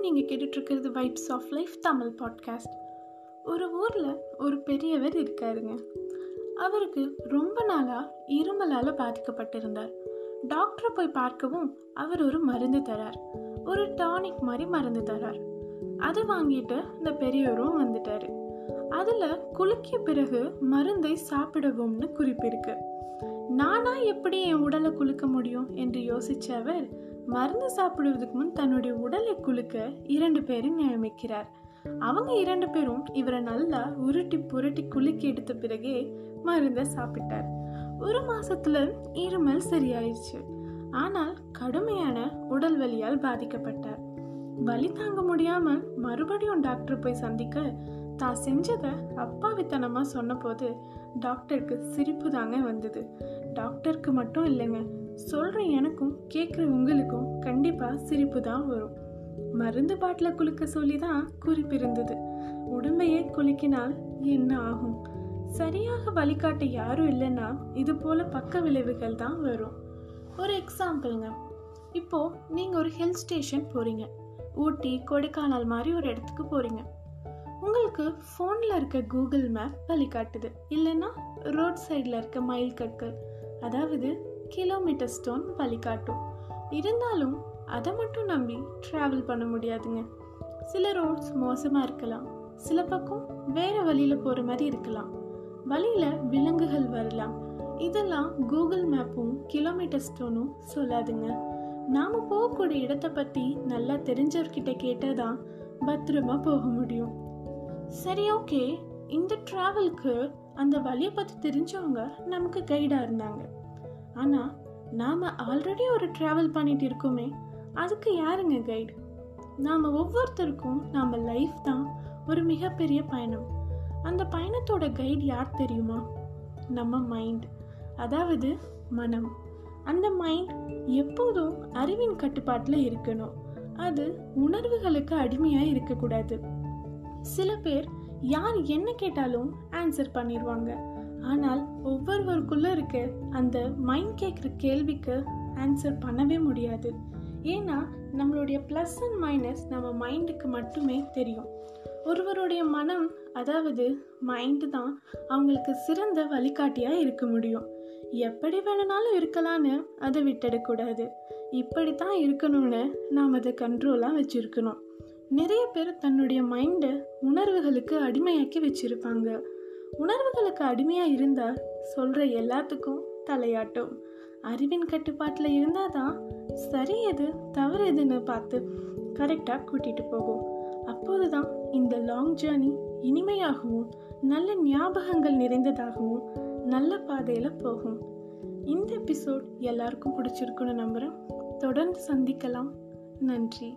வணக்கம். நீங்கள் கேட்டுட்ருக்கிறது vibes of life Tamil podcast. ஒரு ஊரில் ஒரு பெரியவர் இருக்காருங்க. அவருக்கு ரொம்ப நாளாக இருமலால் பாதிக்கப்பட்டிருந்தார். டாக்டரை போய் பார்க்கவும் அவர் ஒரு மருந்து தரார், ஒரு டானிக் மாதிரி மருந்து தரார். அதை வாங்கிட்டு இந்த பெரியவரும் வந்துட்டார். அதில் குலுக்கிய பிறகு மருந்தை சாப்பிடவும்னு குறிப்பிருக்கு. நானாக எப்படி என் உடலை குலுக்க முடியும் என்று யோசித்த அவர் மருந்து சாப்பிடுவதற்கு முன் தன்னுடைய உடலை குலுக்க 2 பேரும் நியமிக்கிறார். அவங்க 2 பேரும் இவரை நல்லா உருட்டி புரட்டி குலுக்கி எடுத்த பிறகே மருந்தை சாப்பிட்டார். ஒரு மாசத்துல இருமல் சரியாயிடுச்சு. ஆனால் கடுமையான உடல் வலியால் பாதிக்கப்பட்டார். வலி தாங்க முடியாமல் மறுபடியும் டாக்டர் போய் சந்திக்க தான் செஞ்சதை அப்பாவித்தனமா சொன்ன போது டாக்டருக்கு சிரிப்பு தாங்க வந்தது. டாக்டருக்கு மட்டும் இல்லைங்க, சொல்கிற எனக்கும் கேட்குற உங்களுக்கும் கண்டிப்பாக சிரிப்பு தான் வரும். மருந்து பாட்டில் குலுக்க சொல்லி தான் குறிப்பிருந்தது. உடம்பையே குலுக்கினால் என்ன ஆகும்? சரியாக வழிகாட்ட யாரும் இல்லைன்னா இது போல் பக்க விளைவுகள் தான் வரும். ஒரு எக்ஸாம்பிளுங்க, இப்போது நீங்கள் ஒரு ஹில் ஸ்டேஷன் போகிறீங்க, ஊட்டி கொடைக்கானல் மாதிரி ஒரு இடத்துக்கு போகிறீங்க. உங்களுக்கு ஃபோனில் இருக்க கூகுள் மேப் வழிகாட்டுது, இல்லைன்னா ரோட் சைடில் இருக்க மைல் கற்கள், அதாவது கிலோமீட்டர் ஸ்டோன் வழிகாட்டும். இருந்தாலும் அதை மட்டும் நம்பி ட்ராவல் பண்ண முடியாதுங்க. சில ரோட்ஸ் மோசமாக இருக்கலாம், சில பக்கம் வேறு வழியில் போகிற மாதிரி இருக்கலாம், வழியில் விலங்குகள் வரலாம். இதெல்லாம் கூகுள் மேப்பும் கிலோமீட்டர் ஸ்டோனும் சொல்லாதுங்க. நாம் போகக்கூடிய இடத்தை பற்றி நல்லா தெரிஞ்சவர்கிட்ட கேட்டால் தான் பத்திரமா போக முடியும். சரி, ஓகே, இந்த ட்ராவலுக்கு அந்த வழியை பற்றி தெரிஞ்சவங்க நமக்கு கைடாக இருந்தாங்க. ஆனால் நாம் ஆல்ரெடி ஒரு ட்ராவல் பண்ணிகிட்டு இருக்கோமே, அதுக்கு யாருங்க கைடு? நாம் ஒவ்வொருத்தருக்கும் நம்ம லைஃப் தான் ஒரு மிகப்பெரிய பயணம். அந்த பயணத்தோட கைடு யார் தெரியுமா? நம்ம மைண்ட், அதாவது மனம். அந்த மைண்ட் எப்போதும் அறிவின் கட்டுப்பாட்டில் இருக்கணும். அது உணர்வுகளுக்கு அடிமையாக இருக்கக்கூடாது. சில பேர் யார் என்ன கேட்டாலும் ஆன்சர் பண்ணிடுவாங்க. ஆனால் ஒவ்வொருவருக்குள்ளே இருக்க அந்த மைண்ட் கேட்குற கேள்விக்கு ஆன்சர் பண்ணவே முடியாது. ஏன்னா நம்மளுடைய ப்ளஸ் அண்ட் மைனஸ் நம்ம மைண்டுக்கு மட்டுமே தெரியும். ஒருவருடைய மனம், அதாவது மைண்டு தான் அவங்களுக்கு சிறந்த வழிகாட்டியாக இருக்க முடியும். எப்படி வேணுனாலும் இருக்கலான்னு அதை விட்டுடக்கூடாது. இப்படித்தான் இருக்கணும்னு நாம் அதை கண்ட்ரோலாக வச்சுருக்கணும். நிறைய பேர் தன்னுடைய மைண்டை உணர்வுகளுக்கு அடிமையாக்கி வச்சுருப்பாங்க. உணர்வுகளுக்கு அடிமையாக இருந்தால் சொல்கிற எல்லாத்துக்கும் தலையாட்டும். அறிவின் கட்டுப்பாட்டில் இருந்தால் தான் சரி எது தவறு எதுன்னு பார்த்து கரெக்டாக கூட்டிகிட்டு போகும். அப்போது தான் இந்த லாங் ஜேர்னி இனிமையாகவும் நல்ல ஞாபகங்கள் நிறைந்ததாகவும் நல்ல பாதையில் போகும். இந்த எபிசோட் எல்லாருக்கும் பிடிச்சிருக்குன்னு நம்புகிறேன். தொடர்ந்து சந்திக்கலாம். நன்றி.